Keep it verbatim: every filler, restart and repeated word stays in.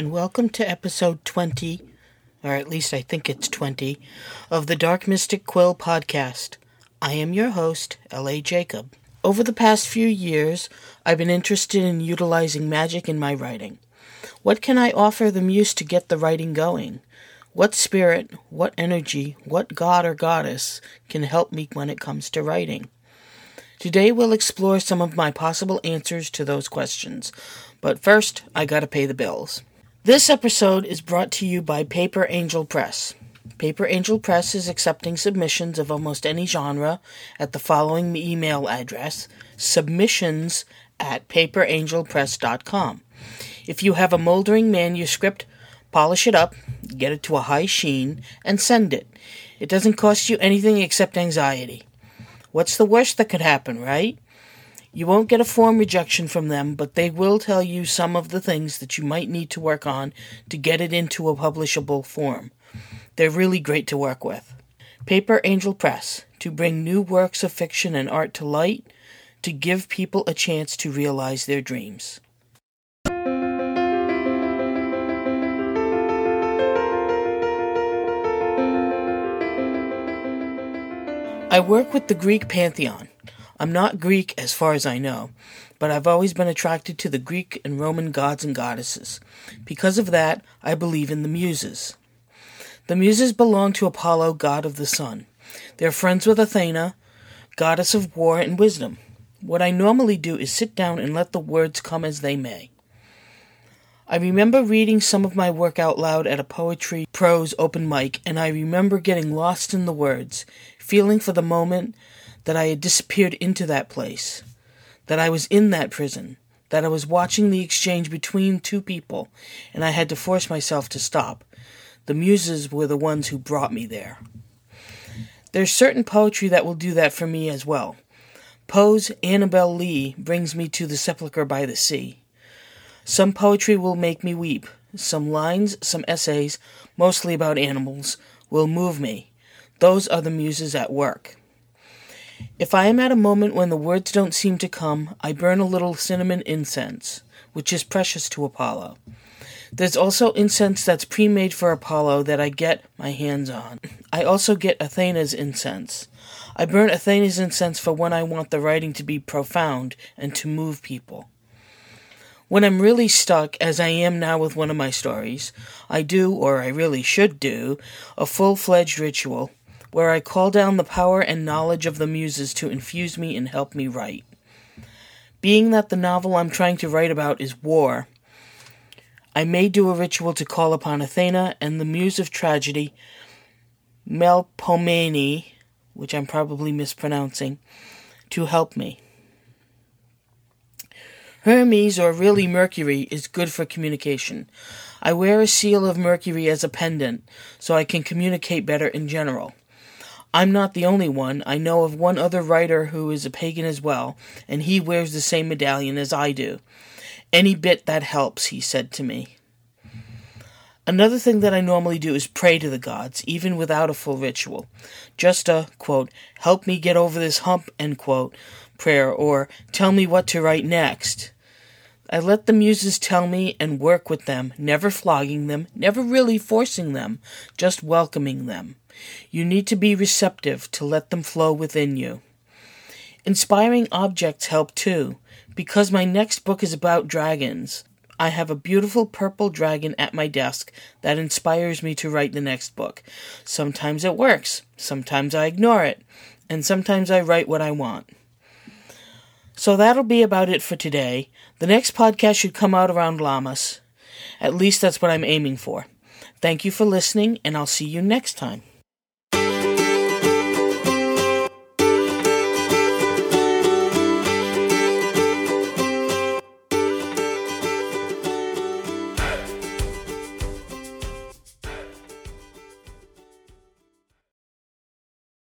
and welcome to episode twenty, or at least I think it's twenty, of the Dark Mystic Quill Podcast. I am your host, L A. Jacob. Over the past few years, I've been interested in utilizing magic in my writing. What can I offer the muse to get the writing going? What spirit, what energy, what god or goddess can help me when it comes to writing? Today we'll explore some of my possible answers to those questions, but first, I gotta pay the bills. This episode is brought to you by Paper Angel Press. Paper Angel Press is accepting submissions of almost any genre at the following email address, submissions at paperangelpress.com. If you have a moldering manuscript, polish it up, get it to a high sheen, and send it. It doesn't cost you anything except anxiety. What's the worst that could happen, right? You won't get a form rejection from them, but they will tell you some of the things that you might need to work on to get it into a publishable form. They're really great to work with. Paper Angel Press, to bring new works of fiction and art to light, to give people a chance to realize their dreams. I work with the Greek pantheon. I'm not Greek as far as I know, but I've always been attracted to the Greek and Roman gods and goddesses. Because of that, I believe in the Muses. The Muses belong to Apollo, god of the sun. They're friends with Athena, goddess of war and wisdom. What I normally do is sit down and let the words come as they may. I remember reading some of my work out loud at a poetry prose open mic, and I remember getting lost in the words, feeling for the moment that I had disappeared into that place, that I was in that prison, that I was watching the exchange between two people, and I had to force myself to stop. The Muses were the ones who brought me there. There's certain poetry that will do that for me as well. Poe's Annabel Lee brings me to the sepulchre by the sea. Some poetry will make me weep. Some lines, some essays, mostly about animals, will move me. Those are the Muses at work. If I am at a moment when the words don't seem to come, I burn a little cinnamon incense, which is precious to Apollo. There's also incense that's pre-made for Apollo that I get my hands on. I also get Athena's incense. I burn Athena's incense for when I want the writing to be profound and to move people. When I'm really stuck, as I am now with one of my stories, I do, or I really should do, a full-fledged ritual where I call down the power and knowledge of the Muses to infuse me and help me write. Being that the novel I'm trying to write about is war, I may do a ritual to call upon Athena and the Muse of Tragedy, Melpomene, which I'm probably mispronouncing, to help me. Hermes, or really Mercury, is good for communication. I wear a seal of Mercury as a pendant, so I can communicate better in general. I'm not the only one. I know of one other writer who is a pagan as well, and he wears the same medallion as I do. Any bit that helps, he said to me. Another thing that I normally do is pray to the gods, even without a full ritual. Just a, quote, help me get over this hump, end quote, prayer, or tell me what to write next. I let the Muses tell me and work with them, never flogging them, never really forcing them, just welcoming them. You need to be receptive to let them flow within you. Inspiring objects help too, because my next book is about dragons. I have a beautiful purple dragon at my desk that inspires me to write the next book. Sometimes it works, sometimes I ignore it, and sometimes I write what I want. So that'll be about it for today. The next podcast should come out around Lammas. At least that's what I'm aiming for. Thank you for listening, and I'll see you next time.